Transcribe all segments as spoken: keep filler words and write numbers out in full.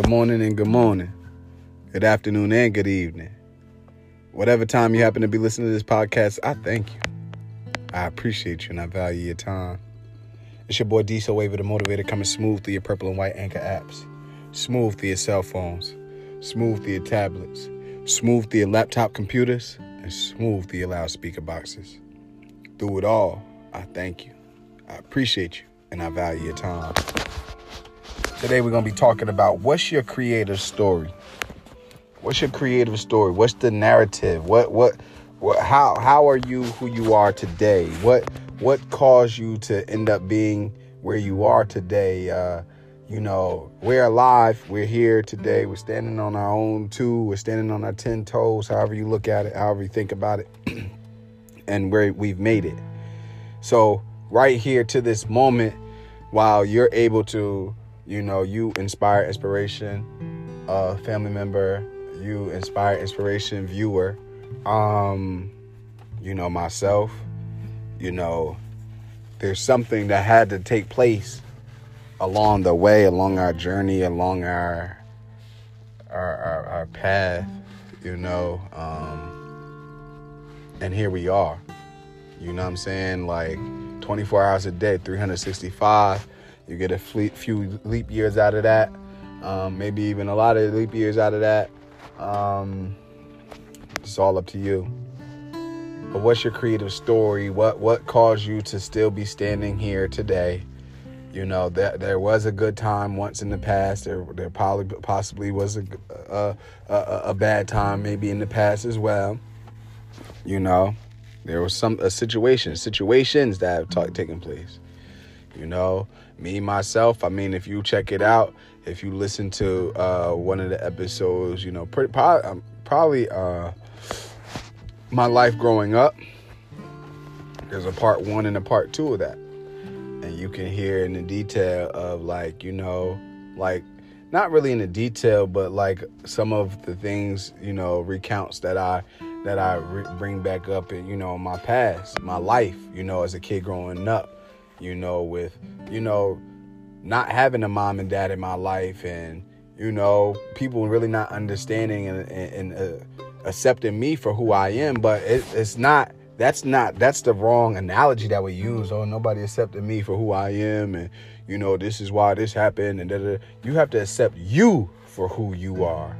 Good morning and good morning. Good afternoon and good evening. Whatever time you happen to be listening to this podcast, I thank you. I appreciate you and I value your time. It's your boy Diesel Wave, the motivator, coming smooth through your purple and white Anchor apps. Smooth through your cell phones. Smooth through your tablets. Smooth through your laptop computers. And smooth through your loudspeaker boxes. Through it all, I thank you. I appreciate you and I value your time. Today we're going to be talking about what's your creative story. What's your creative story? What's the narrative? What what what how how are you who you are today? What what caused you to end up being where you are today? Uh, you know, we're alive, we're here today, we're standing on our own two, we're standing on our ten toes, however you look at it, however you think about it, and where we've made it. So right here to this moment, while you're able to, you know, you inspire inspiration, uh, family member, you inspire inspiration, viewer, um, you know, myself, you know, there's something that had to take place along the way, along our journey, along our, our, our, our path, you know, um, and here we are, you know what I'm saying? Like twenty-four hours a day, three hundred sixty-five. You get a few leap years out of that, um, maybe even a lot of leap years out of that. Um, it's all up to you. But what's your creative story? What what caused you to still be standing here today? You know, that there was a good time once in the past. There there probably possibly was a a, a a bad time maybe in the past as well. You know, there was some a situation situations that have ta- taken place. You know, me, myself, I mean, if you check it out, if you listen to uh, one of the episodes, you know, pretty, probably, probably uh, my life growing up, there's a part one and a part two of that. And you can hear in the detail of like, you know, like not really in the detail, but like some of the things, you know, recounts that I that I re- bring back up in, you know, my past, my life, you know, as a kid growing up. You know, with, you know, not having a mom and dad in my life and, you know, people really not understanding and, and, and uh, accepting me for who I am. But it, it's not, that's not, that's the wrong analogy that we use. Oh, nobody accepted me for who I am. And, you know, this is why this happened. And da, da, da. You have to accept you for who you are.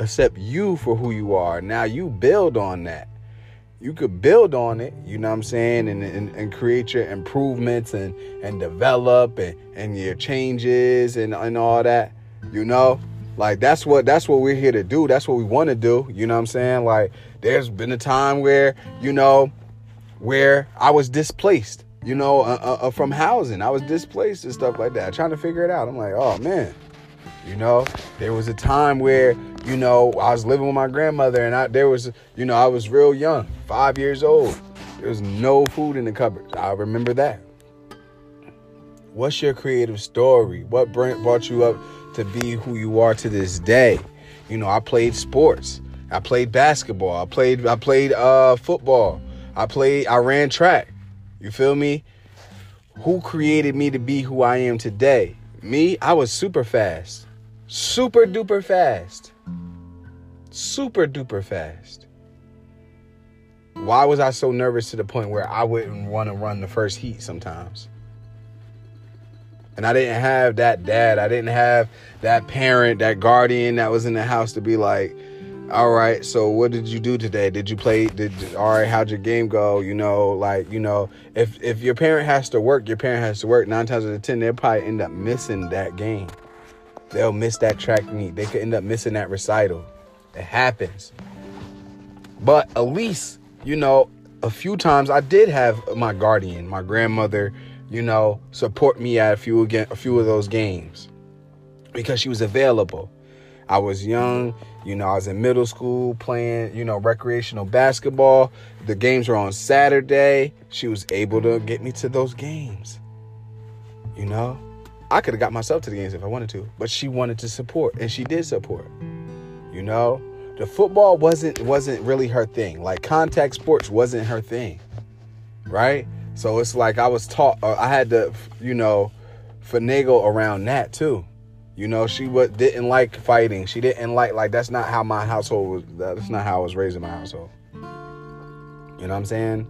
Accept you for who you are. Now you build on that. You could build on it, you know what I'm saying, and and, and create your improvements and, and develop and, and your changes and, and all that, you know? Like, that's what that's what we're here to do. That's what we want to do, you know what I'm saying? Like, there's been a time where, you know, where I was displaced, you know, uh, uh, from housing. I was displaced and stuff like that, trying to figure it out. I'm like, oh, man, you know? There was a time where, you know, I was living with my grandmother and I, there was, you know, I was real young, five years old. There was no food in the cupboard. I remember that. What's your creative story? What brought you up to be who you are to this day? You know, I played sports. I played basketball. I played, I played uh, football. I played, I ran track. You feel me? Who created me to be who I am today? Me, I was super fast. Super duper fast. Super duper fast. Why was I so nervous to the point where I wouldn't want to run the first heat sometimes? And I didn't have that dad. I didn't have that parent, that guardian that was in the house to be like, all right, so what did you do today? Did you play? Did all right, how'd your game go? You know, like, you know, if, if your parent has to work, your parent has to work. Nine times out of ten, they'll probably end up missing that game. They'll miss that track meet. They could end up missing that recital. It happens. But at least, you know, a few times I did have my guardian, my grandmother, you know, support me at a few again, a few of those games because she was available. I was young, you know, I was in middle school playing, you know, recreational basketball. The games were on Saturday. She was able to get me to those games, you know. I could have got myself to the games if I wanted to, but she wanted to support, and she did support. You know, the football wasn't wasn't really her thing. Like, contact sports wasn't her thing, right? So it's like I was taught, I had to, you know, finagle around that too. You know, she what didn't like fighting. She didn't like, like, that's not how my household was, that's not how I was raised in my household. You know what I'm saying?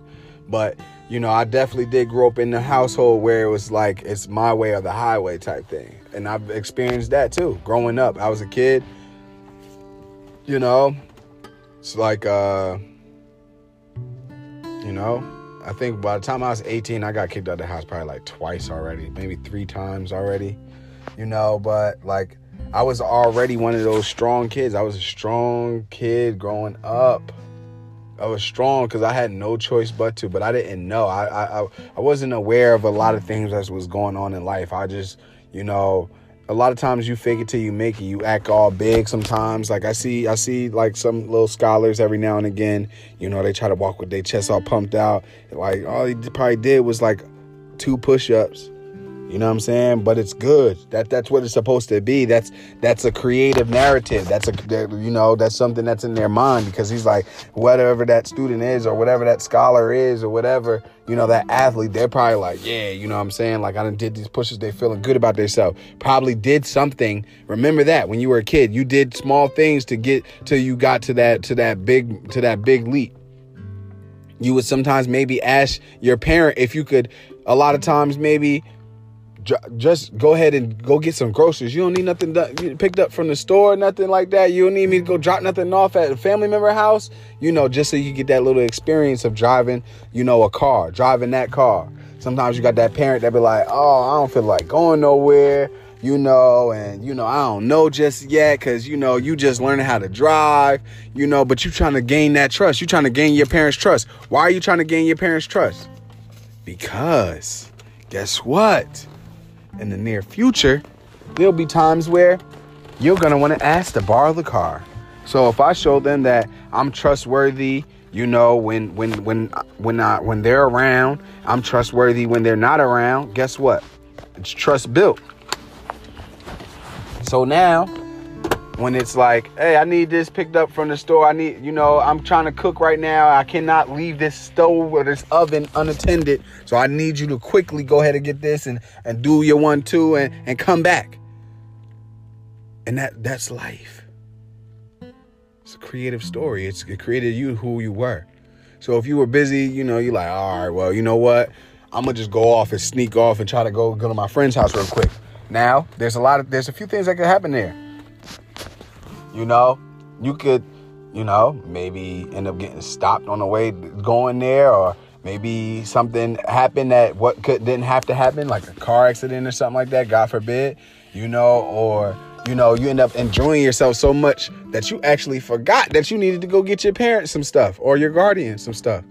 But, you know, I definitely did grow up in a household where it was like, it's my way or the highway type thing. And I've experienced that too, growing up. I was a kid, you know, it's like, uh, you know, I think by the time I was eighteen, I got kicked out of the house probably like twice already, maybe three times already. You know, but like I was already one of those strong kids. I was a strong kid growing up. I was strong because I had no choice but to, but I didn't know. I, I I wasn't aware of a lot of things that was going on in life. I just, you know, a lot of times you fake it till you make it. You act all big sometimes. Like I see, I see like some little scholars every now and again, you know, they try to walk with their chest all pumped out. Like all they probably did was like two push-ups. You know what I'm saying? But it's good. That that's what it's supposed to be. That's that's a creative narrative. That's a that, you know, that's something that's in their mind, because he's like, whatever that student is or whatever that scholar is or whatever, you know, that athlete, they're probably like, yeah, you know what I'm saying? Like I done did these pushes. They feeling good about themselves. Probably did something. Remember that when you were a kid, you did small things to get till you got to that to that big to that big leap. You would sometimes maybe ask your parent if you could. A lot of times maybe. Just go ahead and go get some groceries. You don't need nothing done, picked up from the store, nothing like that. You don't need me to go drop nothing off at a family member house, you know, just so you get that little experience of driving, you know, a car, driving that car. Sometimes you got that parent that be like, oh, I don't feel like going nowhere, you know, and, you know, I don't know just yet because, you know, you just learning how to drive, you know, but you trying to gain that trust. You trying to gain your parents' trust. Why are you trying to gain your parents' trust? Because guess what? In the near future, there'll be times where you're going to want to ask to borrow the car. So if I show them that I'm trustworthy, you know, when when when when I, when they're around, I'm trustworthy when they're not around. Guess what? It's trust built. So now when it's like, hey, I need this picked up from the store. I need, you know, I'm trying to cook right now. I cannot leave this stove or this oven unattended. So I need you to quickly go ahead and get this and, and do your one, two and, and come back. And that that's life. It's a creative story. It's, it created you who you were. So if you were busy, you know, you're like, all right, well, you know what? I'm going to just go off and sneak off and try to go, go to my friend's house real quick. Now, there's a lot of there's a few things that could happen there. You know, you could, you know, maybe end up getting stopped on the way going there, or maybe something happened that what could didn't have to happen, like a car accident or something like that, God forbid, you know, or, you know, you end up enjoying yourself so much that you actually forgot that you needed to go get your parents some stuff or your guardian some stuff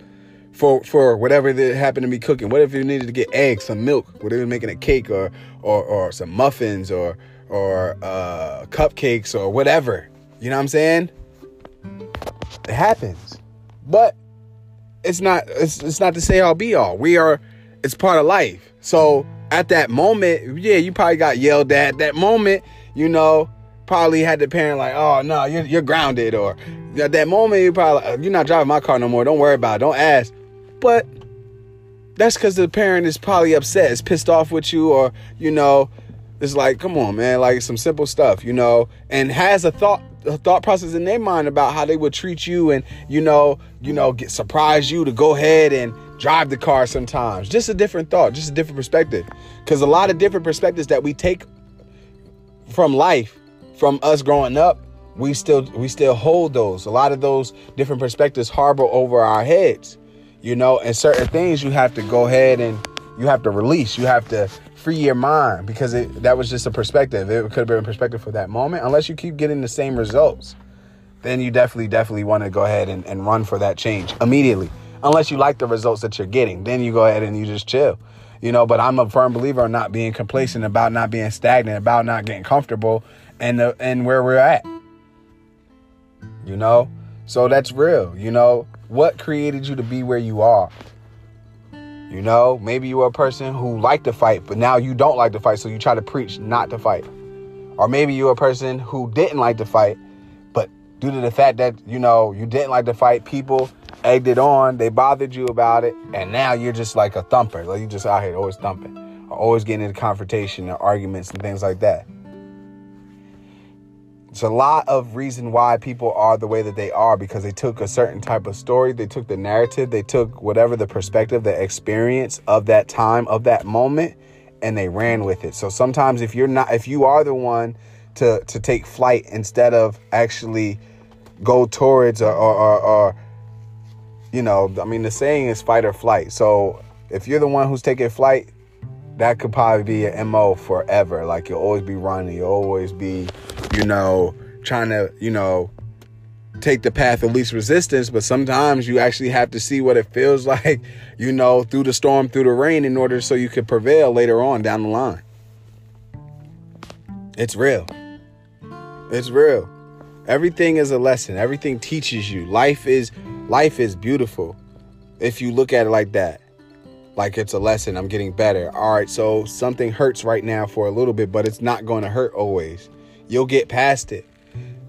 for, for whatever that happened to be cooking. What if you needed to get eggs, some milk, whatever, making a cake or, or, or some muffins or, or uh, cupcakes or whatever. You know what I'm saying? It happens, but it's not, it's, it's not to say all be all. We are, it's part of life. So at that moment, yeah, you probably got yelled at that moment, you know, probably had the parent like, oh no, you're, you're grounded. Or at that moment, you probably, like, you're not driving my car no more. Don't worry about it. Don't ask. But that's because the parent is probably upset. It's pissed off with you, or, you know, it's like, come on, man, like some simple stuff, you know, and has a thought, a thought process in their mind about how they would treat you and, you know, you know, get surprise you to go ahead and drive the car sometimes. Just a different thought, just a different perspective. Because a lot of different perspectives that we take from life, from us growing up, we still we still hold those. A lot of those different perspectives harbor over our heads, you know, and certain things you have to go ahead and you have to release. You have to free your mind, because it, that was just a perspective. It could have been a perspective for that moment. Unless you keep getting the same results, then you definitely, definitely want to go ahead and, and run for that change immediately. Unless you like the results that you're getting, then you go ahead and you just chill, you know. But I'm a firm believer in not being complacent, about not being stagnant, about not getting comfortable and, the, and where we're at, you know. So that's real, you know. What created you to be where you are? You know, maybe you were a person who liked to fight, but now you don't like to fight, so you try to preach not to fight. Or maybe you're a person who didn't like to fight, but due to the fact that, you know, you didn't like to fight, people egged it on, they bothered you about it, and now you're just like a thumper. Like, you're just out here always thumping, or always getting into confrontation or arguments and things like that. It's a lot of reason why people are the way that they are, because they took a certain type of story. They took the narrative. They took whatever the perspective, the experience of that time, of that moment, and they ran with it. So sometimes if you're not, if you are the one to to take flight instead of actually go towards or, or, or, or you know, I mean, the saying is fight or flight. So if you're the one who's taking flight, that could probably be an M O forever. Like, you'll always be running. You'll always be, you know, trying to, you know, take the path of least resistance. But sometimes you actually have to see what it feels like, you know, through the storm, through the rain, in order so you could prevail later on down the line. It's real. It's real. Everything is a lesson. Everything teaches you. Life is life is beautiful if you look at it like that. Like, it's a lesson. I'm getting better. All right, so something hurts right now for a little bit, but it's not going to hurt always. You'll get past it.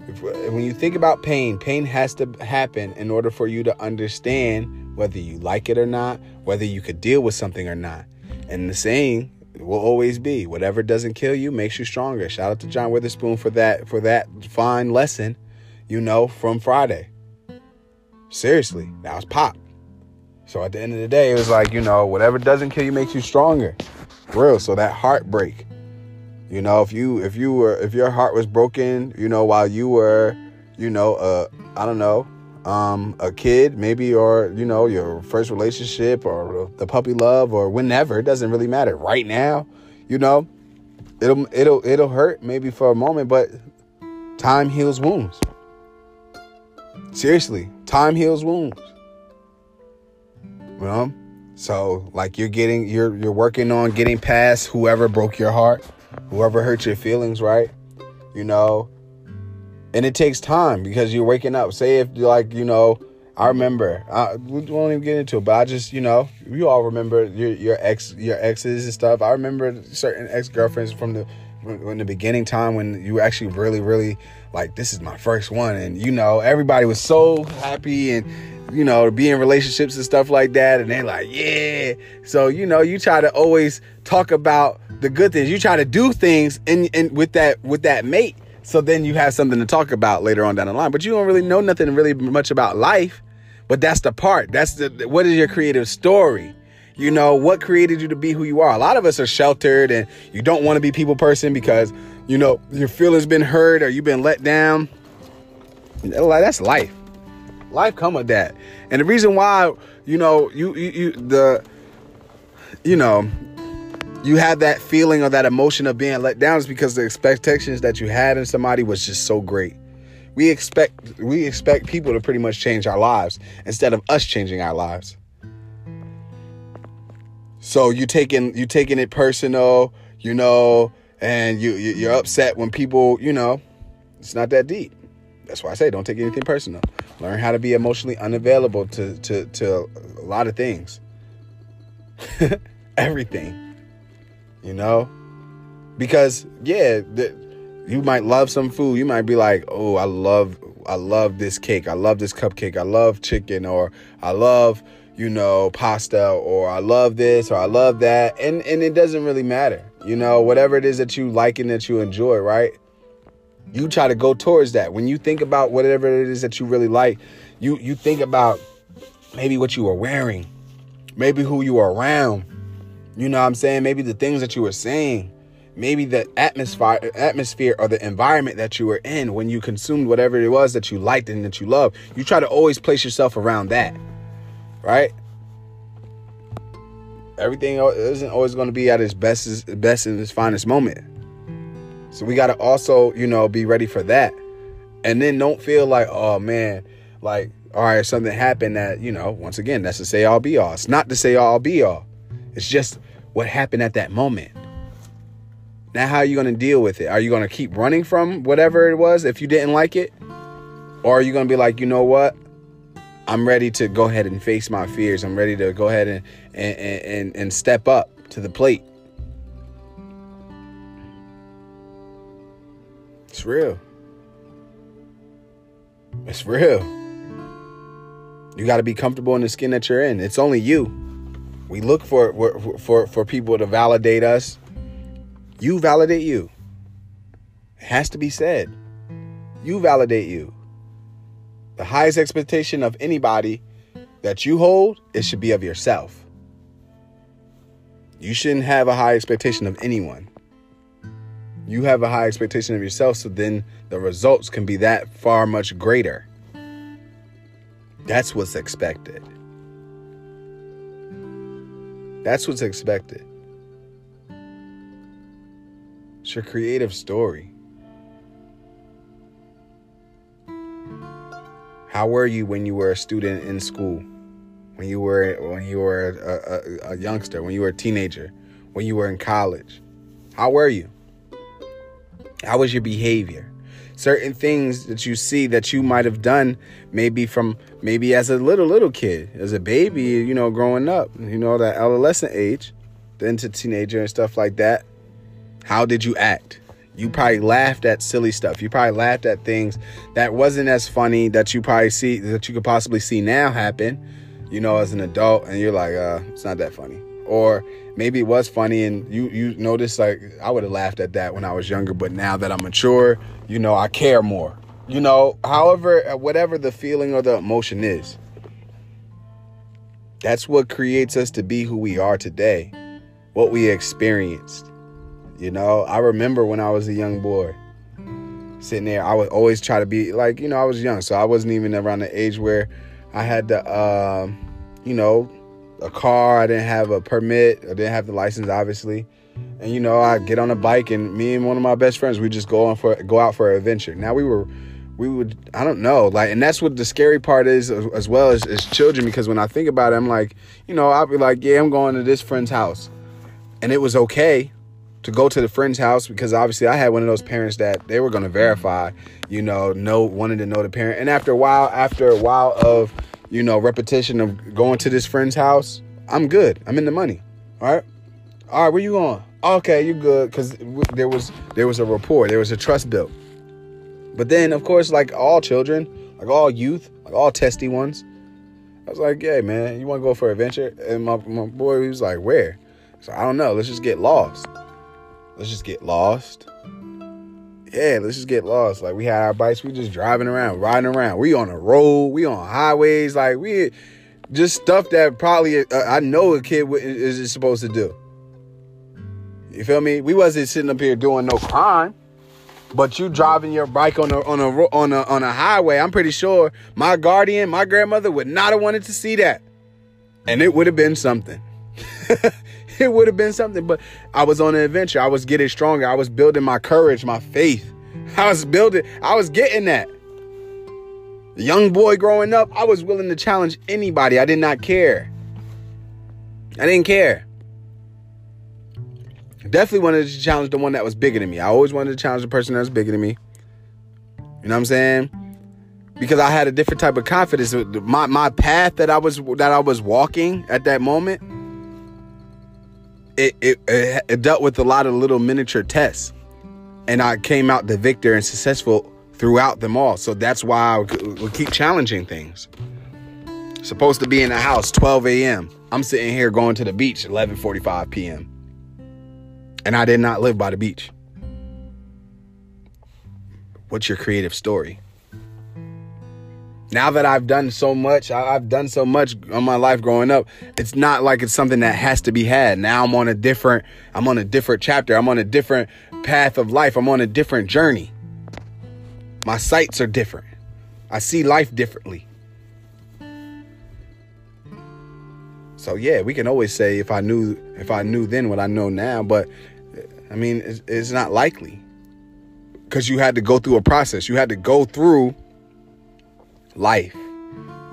If, when you think about pain, pain has to happen in order for you to understand whether you like it or not, whether you could deal with something or not. And the saying will always be, whatever doesn't kill you makes you stronger. Shout out to John Witherspoon for that, for that fine lesson, you know, from Friday. Seriously, that was pop. So at the end of the day, it was like, you know, whatever doesn't kill you makes you stronger. For real. So that heartbreak, you know, if you if you were if your heart was broken, you know, while you were, you know, uh, I don't know, um, a kid, maybe, or, you know, your first relationship or the puppy love or whenever, it doesn't really matter right now. You know, it'll it'll it'll hurt maybe for a moment, but time heals wounds. Seriously, time heals wounds. You know? So like, you're getting you're you're working on getting past whoever broke your heart, whoever hurt your feelings, right? You know, and it takes time because you're waking up. Say if you're like, you know, I remember, I, we won't even get into it, but I just, you know, you all remember your your ex your exes and stuff. I remember certain ex girlfriends from the in the beginning time when you actually really, really like, this is my first one. And, you know, everybody was so happy and, you know, to be in relationships and stuff like that. And they're like, yeah. So, you know, you try to always talk about the good things. You try to do things in, in with that with that mate. So then you have something to talk about later on down the line. But you don't really know nothing really much about life. But that's the part. That's the what is your creative story? You know, what created you to be who you are? A lot of us are sheltered and you don't want to be people person because, you know, your feelings been hurt or you've been let down. That's life. Life come with that. And the reason why, you know, you, you, you the, you know, you have that feeling or that emotion of being let down is because the expectations that you had in somebody was just so great. We expect, we expect people to pretty much change our lives instead of us changing our lives. So you taking you taking it personal, you know, and you, you you're upset when people, you know, it's not that deep. That's why I say don't take anything personal. Learn how to be emotionally unavailable to to to a lot of things, everything, you know, because yeah, the, you might love some food. You might be like, oh, I love I love this cake. I love this cupcake. I love chicken, or I love, you know, pasta, or I love this, or I love that. And and it doesn't really matter, you know, whatever it is that you like and that you enjoy, right? You try to go towards that. When you think about whatever it is that you really like, you, you think about maybe what you were wearing, maybe who you were around, you know what I'm saying? Maybe the things that you were saying, maybe the atmosphere, atmosphere or the environment that you were in when you consumed whatever it was that you liked and that you loved. You try to always place yourself around that. Right? Everything isn't always going to be at its best, best in its finest moment. So we got to also, you know, be ready for that. And then don't feel like, oh, man, like, all right, something happened that, you know, once again, that's the say all be all. It's not the say all be all. It's just what happened at that moment. Now, how are you going to deal with it? Are you going to keep running from whatever it was if you didn't like it? Or are you going to be like, you know what? I'm ready to go ahead and face my fears. I'm ready to go ahead and, and, and, and step up to the plate. It's real. It's real. You got to be comfortable in the skin that you're in. It's only you. We look for, for, for, for people to validate us. You validate you. It has to be said. you validate you. The highest expectation of anybody that you hold, it should be of yourself. You shouldn't have a high expectation of anyone. You have a high expectation of yourself, so then the results can be that far much greater. That's what's expected. That's what's expected. It's your creative story. How were you when you were a student in school? When you were when you were a, a, a youngster, when you were a teenager, when you were in college? How were you? How was your behavior? Certain things that you see that you might have done, maybe from maybe as a little little kid, as a baby, you know, growing up, you know, that adolescent age, then to teenager and stuff like that. How did you act? You probably laughed at silly stuff. You probably laughed at things that wasn't as funny that you probably see that you could possibly see now happen, you know, as an adult, and you're like, uh, it's not that funny. Or maybe it was funny and you, you notice, like, I would have laughed at that when I was younger, but now that I'm mature, you know, I care more. You know, however, whatever the feeling or the emotion is, that's what creates us to be who we are today, what we experienced. You know, I remember when I was a young boy sitting there, I would always try to be like, you know, I was young, so I wasn't even around the age where I had to, uh, you know, a car. I didn't have a permit. I didn't have the license, obviously. And, you know, I get on a bike and me and one of my best friends, we just go on for go out for an adventure. Now we were we would I don't know. Like, and that's what the scary part is as well as, as children, because when I think about it, I'm like, you know, I'll be like, yeah, I'm going to this friend's house. And it was OK to go to the friend's house because obviously I had one of those parents that they were going to verify, you know, know wanted to know the parent. And after a while, after a while of you know, repetition of going to this friend's house, I'm good. I'm in the money. All right. All right. Where you going? Okay, you good. Because there was there was a rapport. There was a trust built. But then, of course, like all children, like all youth, like all testy ones, I was like, yeah, man, you want to go for an adventure? And my, my boy, he was like, where? So I don't know. Let's just get lost. Let's just get lost. Yeah, let's just get lost. Like, we had our bikes. We just driving around, riding around. We on the road. We on highways. Like, we just stuff that probably uh, I know a kid is supposed to do. You feel me? We wasn't sitting up here doing no crime, but you driving your bike on a on a on a on a highway. I'm pretty sure my guardian, my grandmother would not have wanted to see that, and it would have been something. It would have been something, but I was on an adventure. I was getting stronger. I was building my courage, my faith. I was building, I was getting that. The young boy growing up, I was willing to challenge anybody. I did not care. I didn't care. I definitely wanted to challenge the one that was bigger than me. I always wanted to challenge the person that was bigger than me. You know what I'm saying? Because I had a different type of confidence. My my path that I was that I was walking at that moment. It, it it dealt with a lot of little miniature tests, and I came out the victor and successful throughout them all. So that's why I would keep challenging things. Supposed to be in the house twelve a.m. I'm sitting here going to the beach eleven forty-five p.m. and I did not live by the beach. What's your creative story? Now that I've done so much, I've done so much on my life growing up, it's not like it's something that has to be had. Now I'm on a different, I'm on a different chapter. I'm on a different path of life. I'm on a different journey. My sights are different. I see life differently. So yeah, we can always say if I knew, if I knew then what I know now, but I mean, it's, it's not likely because you had to go through a process. You had to go through life.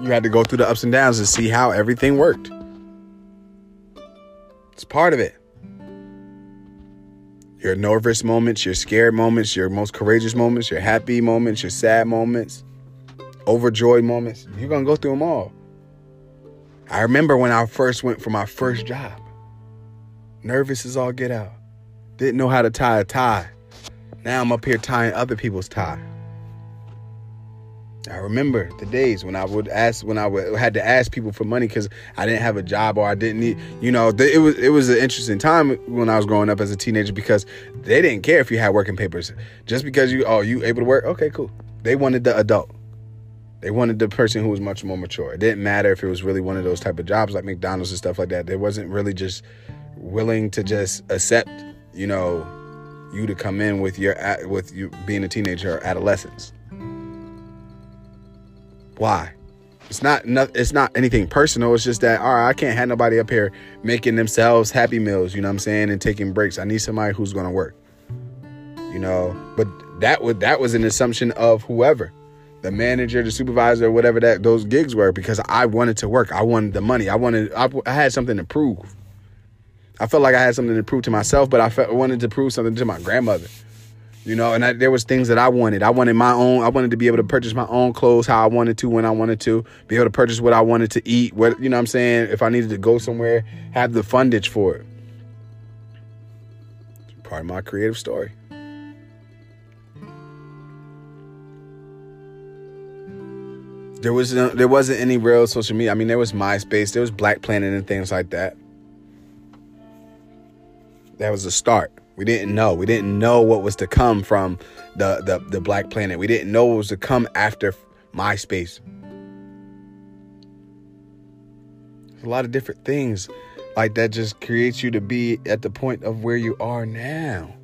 You had to go through the ups and downs to see how everything worked. It's part of it. Your nervous moments, your scared moments, your most courageous moments, your happy moments, your sad moments, overjoyed moments. You're going to go through them all. I remember when I first went for my first job. Nervous as all get out. Didn't know how to tie a tie. Now I'm up here tying other people's tie. I remember the days when I would ask, when I would, had to ask people for money because I didn't have a job or I didn't need, you know, th- it was it was an interesting time when I was growing up as a teenager because they didn't care if you had working papers. Just because you, oh, you able to work? Okay, cool. They wanted the adult. They wanted the person who was much more mature. It didn't matter if it was really one of those type of jobs like McDonald's and stuff like that. They wasn't really just willing to just accept, you know, you to come in with your, with you being a teenager or adolescence. Why? It's not, not it's not anything personal. It's just that, all right, I can't have nobody up here making themselves Happy Meals, you know what I'm saying, and taking breaks. I need somebody who's going to work, you know. But that would, that was an assumption of whoever, the manager, the supervisor, whatever that those gigs were, because I wanted to work. I wanted the money. I wanted, I, I had something to prove. I felt like I had something to prove to myself, but I felt, wanted to prove something to my grandmother. You know, and I, there was things that I wanted. I wanted my own. I wanted to be able to purchase my own clothes how I wanted to, when I wanted to, be able to purchase what I wanted to eat. What, you know what I'm saying? If I needed to go somewhere, have the fundage for it. It's part of my creative story. There was no, there wasn't any real social media. I mean, there was MySpace. There was Black Planet and things like that. That was the start. We didn't know. We didn't know what was to come from the, the, the Black Planet. We didn't know what was to come after MySpace. There's a lot of different things like that just creates you to be at the point of where you are now.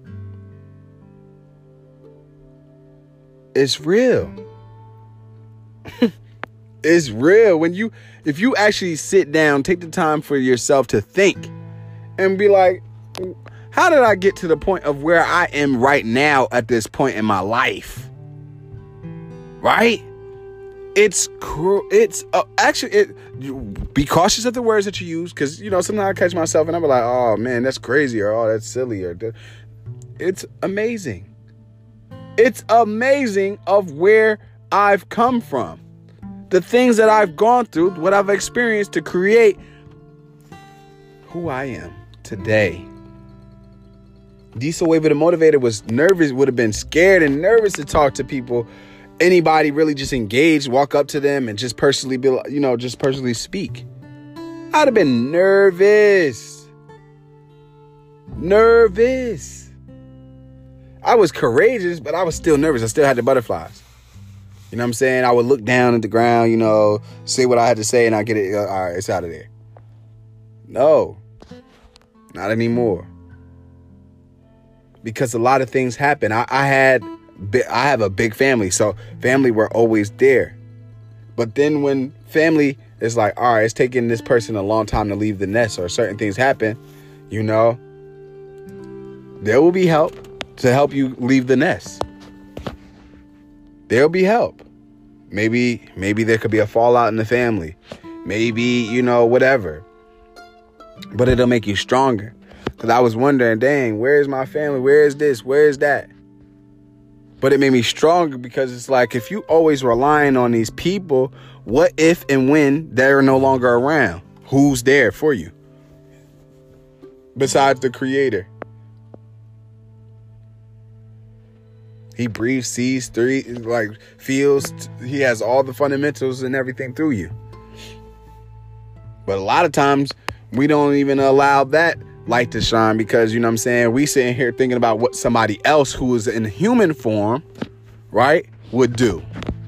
It's real. It's real. When you, if you actually sit down, take the time for yourself to think and be like, how did I get to the point of where I am right now at this point in my life? Right? It's cruel. It's uh, actually, it, be cautious of the words that you use, because, you know, sometimes I catch myself and I'm like, oh, man, that's crazy, or oh, that's silly, or it's amazing. It's amazing of where I've come from, the things that I've gone through, what I've experienced to create who I am today. Diesel Wave the Motivator was nervous, would have been scared and nervous to talk to people, anybody really, just engage, walk up to them and just personally be, you know, just personally speak. I'd have been nervous. Nervous. I was courageous, but I was still nervous. I still had the butterflies. You know what I'm saying? I would look down at the ground, you know, say what I had to say and I get it. All right, it's out of there. No, not anymore. Because a lot of things happen. I, I had, I have a big family, so family were always there. But then when family is like, all right, it's taking this person a long time to leave the nest, or certain things happen, you know, there will be help to help you leave the nest. There'll be help. Maybe, maybe there could be a fallout in the family. Maybe, you know, whatever. But it'll make you stronger. Because I was wondering, dang, where is my family? Where is this? Where is that? But it made me stronger, because it's like, if you always relying on these people, what if and when they're no longer around? Who's there for you? Besides the Creator. He breathes, sees, three, like feels. He has all the fundamentals and everything through you. But a lot of times we don't even allow that light to shine, because, you know what I'm saying, we sitting here thinking about what somebody else who is in human form, right, would do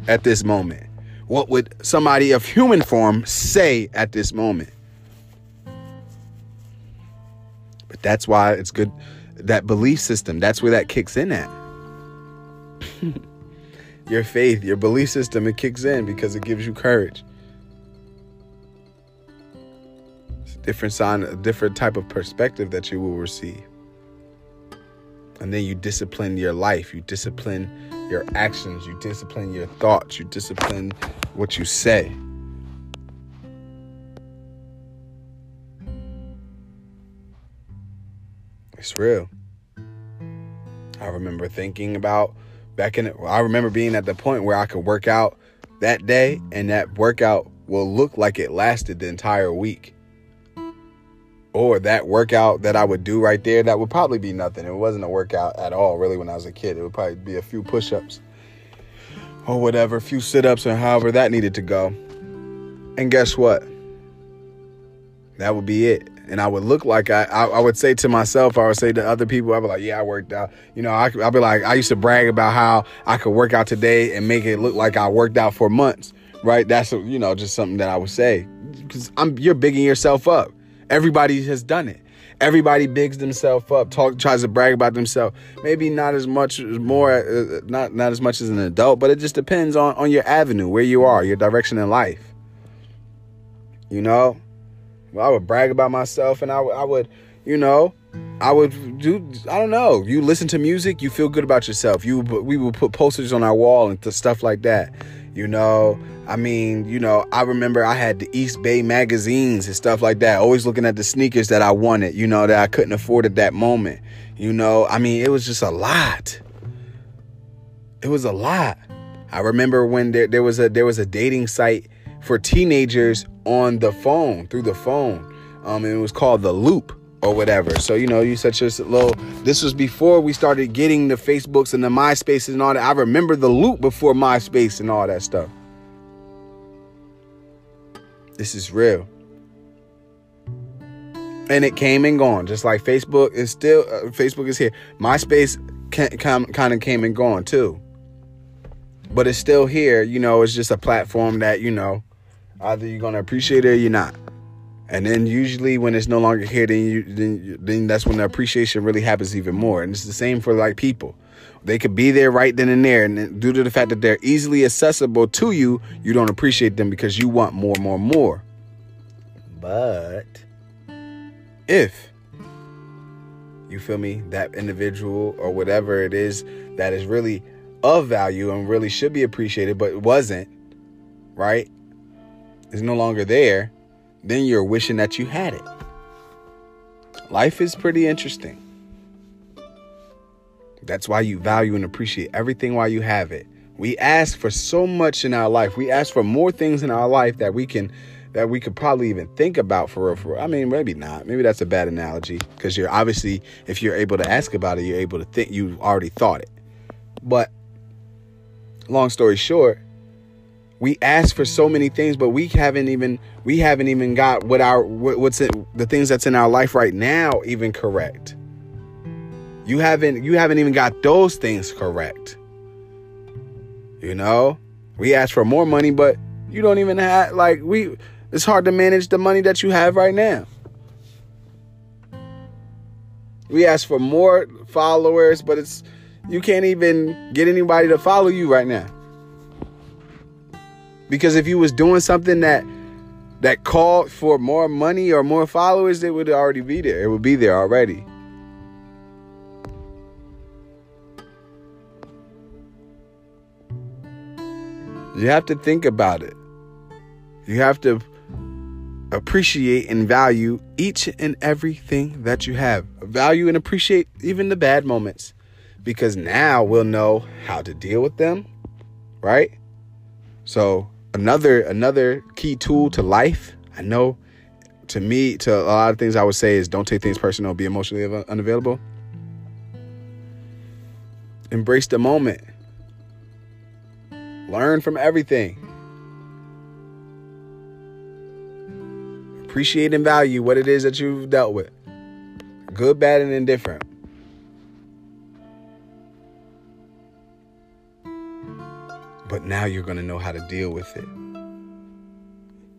at this moment. What would somebody of human form say at this moment? But that's why it's good, that belief system, that's where that kicks in at. Your faith, your belief system, it kicks in because it gives you courage. Different sign, a different type of perspective that you will receive. And then you discipline your life. You discipline your actions. You discipline your thoughts. You discipline what you say. It's real. I remember thinking about back in, I remember being at the point where I could work out that day, and that workout will look like it lasted the entire week. Or that workout that I would do right there, that would probably be nothing. It wasn't a workout at all, really, when I was a kid. It would probably be a few push-ups. or whatever, a few sit-ups and however that needed to go. And guess what? That would be it. And I would look like I, I, I would say to myself, I would say to other people, I'd be like, yeah, I worked out. You know, I, I'd be like, I used to brag about how I could work out today and make it look like I worked out for months, right? That's, you know, just something that I would say, because I'm you're bigging yourself up. Everybody has done it. Everybody bigs themselves up, talk, tries to brag about themselves. Maybe not as much as more, uh, not not as much as an adult, but it just depends on, on your avenue, where you are, your direction in life. You know, well, I would brag about myself, and I, I would, you know, I would do, I don't know. You listen to music, you feel good about yourself. You, we would put posters on our wall and stuff like that. You know, I mean, you know, I remember I had the East Bay magazines and stuff like that, always looking at the sneakers that I wanted, you know, that I couldn't afford at that moment. You know, I mean, it was just a lot. It was a lot. I remember when there, there was a there was a dating site for teenagers on the phone, through the phone. Um, and it was called The Loop or whatever. So, you know, you set your little, this was before we started getting the Facebooks and the MySpaces and all that. I remember The Loop before MySpace and all that stuff. This is real. And it came and gone, just like Facebook is still, uh, Facebook is here. MySpace can, can, kind of came and gone too. But it's still here. You know, it's just a platform that, you know, either you're going to appreciate it or you're not. And then usually when it's no longer here, then you, then you, then that's when the appreciation really happens even more. And it's the same for like people. They could be there right then and there. And due to the fact that they're easily accessible to you, you don't appreciate them because you want more, more, more. But if you feel me, that individual or whatever it is that is really of value and really should be appreciated, but it wasn't, right? Is no longer there, then you're wishing that you had it. Life is pretty interesting. That's why you value and appreciate everything while you have it. We ask for so much in our life. We ask for more things in our life that we can, that we could probably even think about for real, for real. I mean, maybe not. Maybe that's a bad analogy, because you're obviously, if you're able to ask about it, you're able to think, you've already thought it. But long story short, we ask for so many things, but we haven't even we haven't even got what our what, what's it, the things that's in our life right now even correct. You haven't you haven't even got those things correct. You know, we ask for more money, but you don't even have like we. It's hard to manage the money that you have right now. We ask for more followers, but it's you can't even get anybody to follow you right now. Because if you was doing something that that called for more money or more followers, it would already be there. It would be there already. You have to think about it. You have to appreciate and value each and everything that you have. Value and appreciate even the bad moments, because now we'll know how to deal with them, right? So Another another key tool to life, I know, to me, to a lot of things I would say is don't take things personal, be emotionally unavailable. Embrace the moment. Learn from everything. Appreciate and value what it is that you've dealt with. Good, bad, and indifferent. But now you're going to know how to deal with it.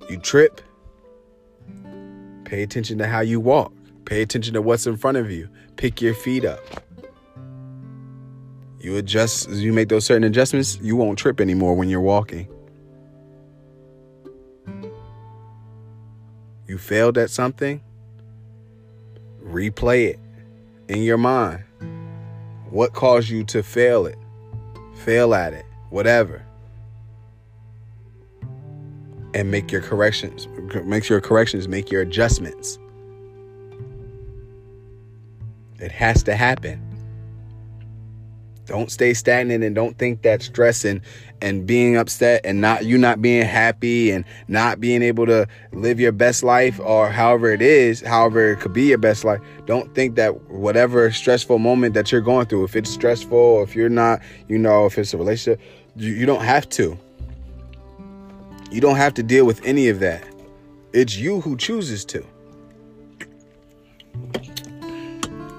You trip. Pay attention to how you walk. Pay attention to what's in front of you. Pick your feet up. You adjust. As you make those certain adjustments, you won't trip anymore when you're walking. You failed at something. Replay it in your mind. What caused you to fail it? Fail at it. Whatever, and make your corrections, make your corrections, make your adjustments. It has to happen. Don't stay stagnant, and don't think that stress and, and being upset and not you not being happy and not being able to live your best life, or however it is, however it could be your best life. Don't think that whatever stressful moment that you're going through, if it's stressful, or if you're not, you know, if it's a relationship, You, you don't have to. You don't have to deal with any of that. It's you who chooses to.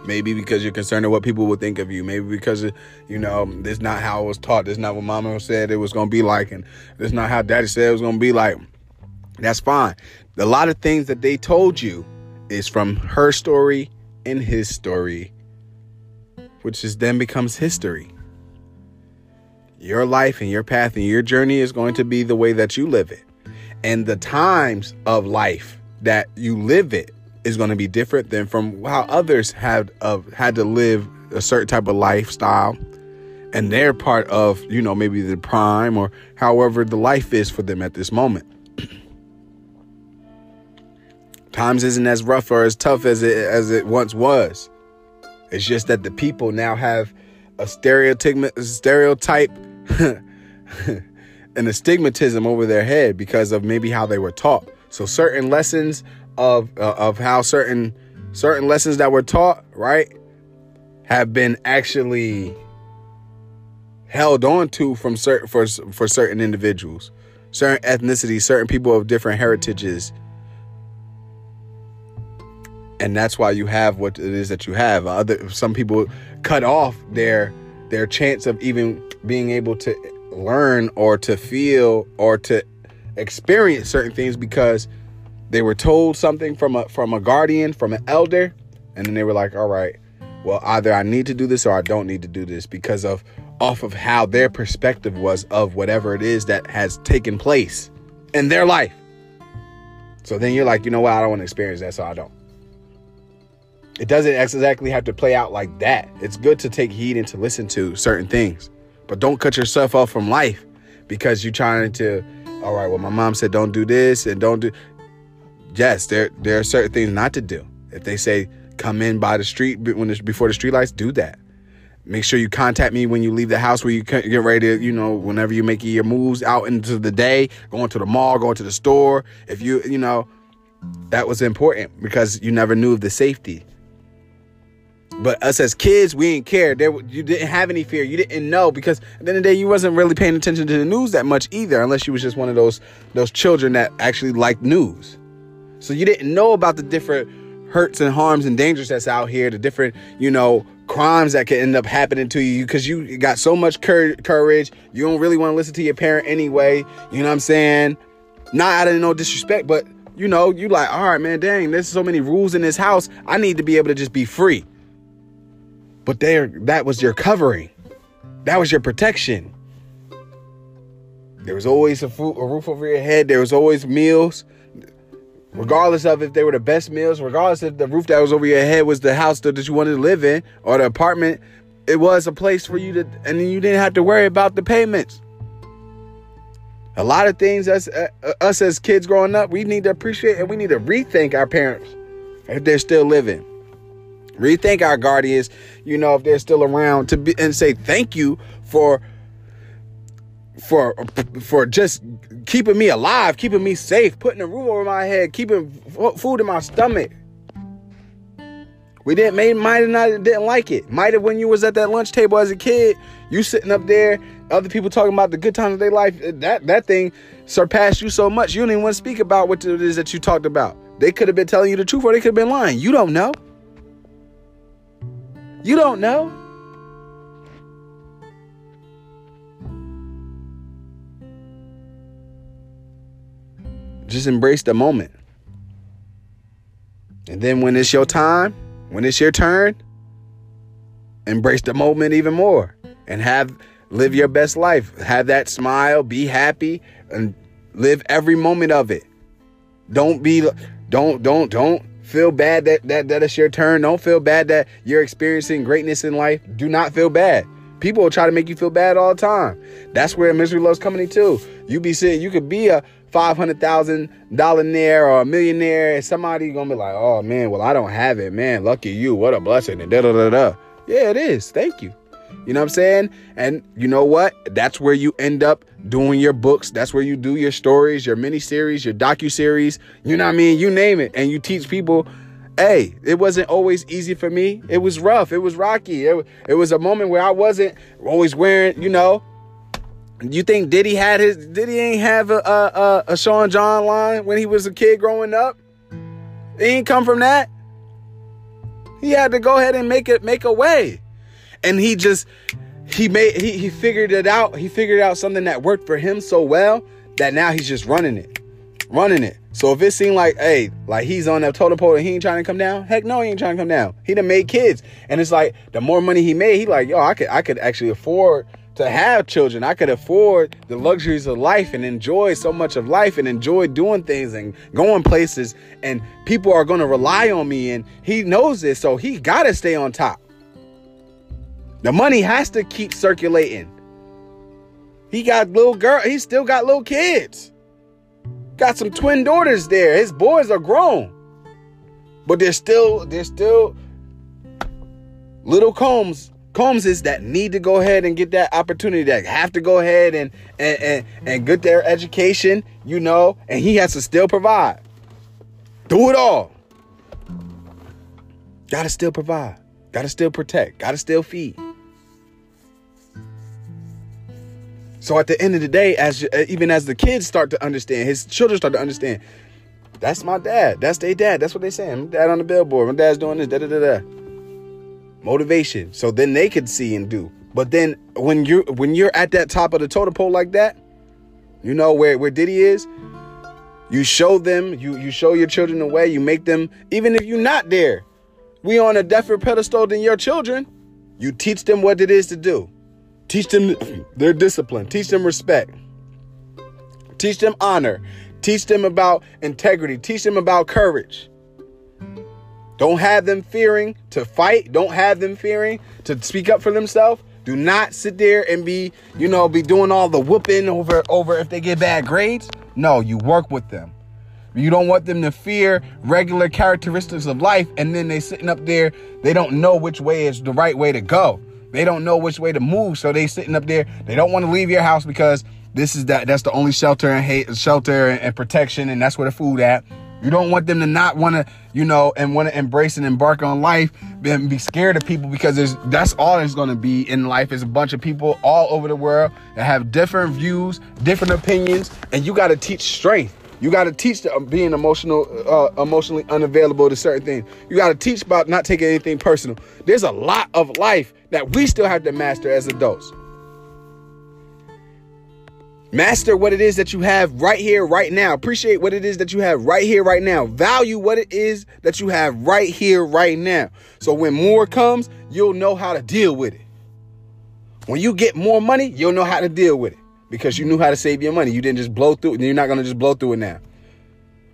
Maybe because you're concerned with what people will think of you. Maybe because, you know, this is not how I was taught. This is not what mama said it was going to be like. And this is not how daddy said it was going to be like. That's fine. A lot of things that they told you is from her story and his story, which is then becomes history. Your life and your path and your journey is going to be the way that you live it. And the times of life that you live it is going to be different than from how others have uh, had to live a certain type of lifestyle, and they're part of, you know, maybe the prime or however the life is for them at this moment. Times isn't as rough or as tough as it as it once was. It's just that the people now have a stereotype, stereotype and a stigmatism over their head because of maybe how they were taught. So certain lessons of uh, of how certain certain lessons that were taught, right, have been actually held on to from certain for for certain individuals, certain ethnicities, certain people of different heritages. And that's why you have what it is that you have. Other some people cut off their their chance of even being able to learn or to feel or to experience certain things because they were told something from a from a guardian, from an elder, and then they were like, all right, well, either I need to do this or I don't need to do this because of off of how their perspective was of whatever it is that has taken place in their life. So then you're like, you know what? I don't want to experience that, so I don't. It doesn't exactly have to play out like that. It's good to take heed and to listen to certain things, but don't cut yourself off from life because you're trying to, all right, well, my mom said don't do this and don't do. Yes, there there are certain things not to do. If they say come in by the street when it's before the streetlights, do that. Make sure you contact me when you leave the house, where you get ready to, you know, whenever you make your moves out into the day, going to the mall, going to the store. If you, you know, that was important because you never knew of the safety. But us as kids, we didn't care. There, you didn't have any fear. You didn't know because at the end of the day, you wasn't really paying attention to the news that much either, unless you was just one of those those children that actually liked news. So you didn't know about the different hurts and harms and dangers that's out here, the different, you know, crimes that could end up happening to you because you got so much cur- courage. You don't really want to listen to your parent anyway. You know what I'm saying? Not out of no disrespect, but, you know, you like, all right, man, dang, there's so many rules in this house. I need to be able to just be free. But there, that was your covering. That was your protection. There was always a, fruit, a roof over your head. There was always meals, regardless of if they were the best meals, regardless if the roof that was over your head was the house that you wanted to live in or the apartment. It was a place for you to, and you didn't have to worry about the payments. A lot of things us, uh, us as kids growing up, we need to appreciate and we need to rethink our parents if they're still living. Rethink our guardians, you know, if they're still around, to be and say thank you for for for just keeping me alive, keeping me safe, putting a roof over my head, keeping f- food in my stomach. We didn't may might have not didn't like it. Might have when you was at that lunch table as a kid, you sitting up there, other people talking about the good times of their life. That that thing surpassed you so much you don't even want to speak about what it is that you talked about. They could have been telling you the truth or they could have been lying. You don't know. You don't know. Just embrace the moment. And then when it's your time, when it's your turn, embrace the moment even more and have live your best life. Have that smile, be happy and live every moment of it. Don't be don't don't don't feel bad that, that that it's your turn. Don't feel bad that you're experiencing greatness in life. Do not feel bad. People will try to make you feel bad all the time. That's where misery loves company too. You be sitting, you could be a five hundred thousand dollar-naire or a millionaire, and somebody gonna be like, oh man, well I don't have it, man. Lucky you, what a blessing. And da da da da. Yeah, it is. Thank you. You know what I'm saying? And you know what? That's where you end up doing your books. That's where you do your stories, your miniseries, your docuseries. You know what I mean? You name it. And you teach people, hey, it wasn't always easy for me. It was rough. It was rocky. It, it was a moment where I wasn't always wearing, you know, You think Diddy had his? Diddy ain't have a a, a Sean John line when he was a kid growing up? It ain't come from that. He had to go ahead and make it make a way, and he just he made he he figured it out. He figured out something that worked for him so well that now he's just running it, running it. So if it seemed like, hey, like he's on that totem pole and he ain't trying to come down, heck no, he ain't trying to come down. He done made kids, and it's like the more money he made, he like, yo, I could I could actually afford to have children. I could afford the luxuries of life and enjoy so much of life and enjoy doing things and going places, and people are going to rely on me, and he knows this, so he got to stay on top. The money has to keep circulating. He got little girl, he still got little kids. Got some twin daughters there. His boys are grown. But there's still there's still little Combs Combses that need to go ahead and get that opportunity, that have to go ahead and and, and and get their education, you know, and he has to still provide. Do it all. Gotta still provide. Gotta still protect. Gotta still feed. So at the end of the day, as you, even as the kids start to understand, his children start to understand, that's my dad. That's their dad. That's what they saying. My dad on the billboard. My dad's doing this. Da da da da. Motivation. So then they could see and do. But then when you when you're at that top of the totem pole like that, you know where where Diddy is. You show them. You you show your children the way. You make them. Even if you're not there, we on a deafer pedestal than your children. You teach them what it is to do. Teach them their discipline. Teach them respect. Teach them honor. Teach them about integrity. Teach them about courage. Don't have them fearing to fight. Don't have them fearing to speak up for themselves. Do not sit there and be, you know, be doing all the whooping over, over if they get bad grades. No, you work with them. You don't want them to fear regular characteristics of life, and then they sitting up there, they don't know which way is the right way to go. They don't know which way to move, so they sitting up there. They don't want to leave your house because this is that that's the only shelter and hate, shelter and, and protection, and that's where the food at. You don't want them to not want to, you know, and want to embrace and embark on life and be scared of people, because there's, that's all there's going to be in life is a bunch of people all over the world that have different views, different opinions, and you got to teach strength. You got to teach the, uh, being emotional, uh, emotionally unavailable to certain things. You got to teach about not taking anything personal. There's a lot of life that we still have to master as adults. Master what it is that you have right here, right now. Appreciate what it is that you have right here, right now. Value what it is that you have right here, right now. So when more comes, you'll know how to deal with it. When you get more money, you'll know how to deal with it, because you knew how to save your money. You didn't just blow through it. You're not going to just blow through it now.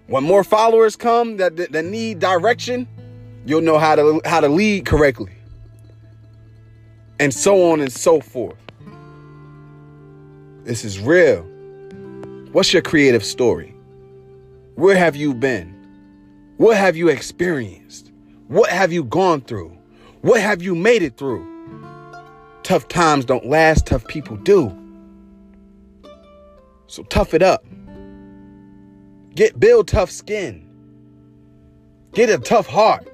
When more followers come that, that, that need direction, you'll know how to, how to lead correctly. And so on and so forth. This is real. What's your creative story? Where have you been? What have you experienced? What have you gone through? What have you made it through? Tough times don't last. Tough people do. So tough it up. Get build tough skin. Get a tough heart.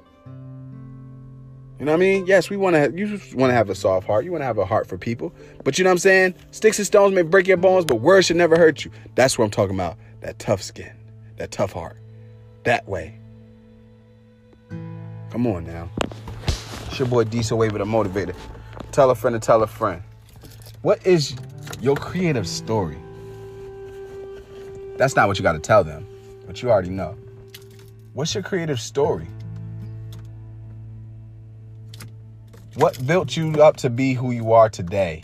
You know what I mean? Yes, we want to. You want to have a soft heart. You want to have a heart for people. But you know what I'm saying? Sticks and stones may break your bones, but words should never hurt you. That's what I'm talking about. That tough skin, that tough heart, that way. Come on now. It's your boy Diesel Wave with a motivator. Tell a friend to tell a friend. What is your creative story? That's not what you got to tell them, but you already know. What's your creative story? What built you up to be who you are today?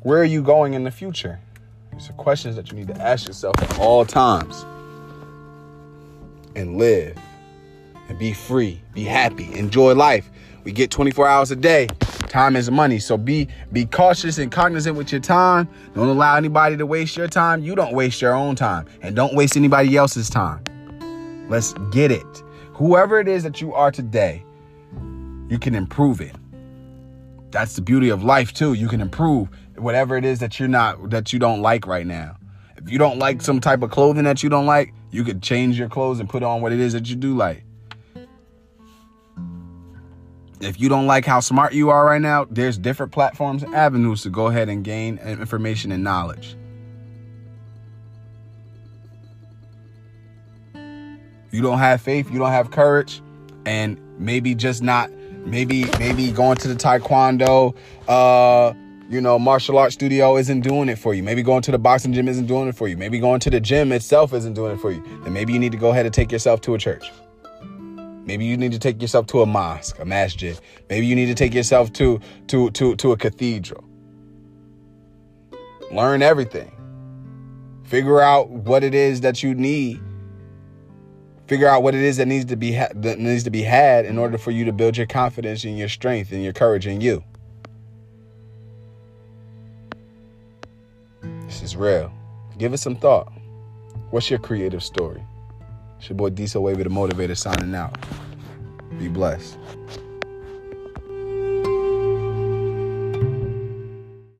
Where are you going in the future? These are questions that you need to ask yourself at all times. And live. And be free. Be happy. Enjoy life. We get twenty-four hours a day. Time is money. So be be cautious and cognizant with your time. Don't allow anybody to waste your time. You don't waste your own time. And don't waste anybody else's time. Let's get it. Whoever it is that you are today, you can improve it. That's the beauty of life too. You can improve whatever it is that you're not, that you don't like right now. If you don't like some type of clothing that you don't like, you could change your clothes and put on what it is that you do like. If you don't like how smart you are right now, there's different platforms and avenues to go ahead and gain information and knowledge. You don't have faith, you don't have courage, and maybe just not, maybe, maybe going to the Taekwondo, uh, you know, martial arts studio isn't doing it for you. Maybe going to the boxing gym isn't doing it for you. Maybe going to the gym itself isn't doing it for you. Then maybe you need to go ahead and take yourself to a church. Maybe you need to take yourself to a mosque, a masjid. Maybe you need to take yourself to, to, to, to a cathedral. Learn everything. Figure out what it is that you need. Figure out what it is that needs to be ha- that needs to be had in order for you to build your confidence and your strength and your courage in you. This is real. Give it some thought. What's your creative story? It's your boy Diesel Wave, the Motivator, signing out. Be blessed.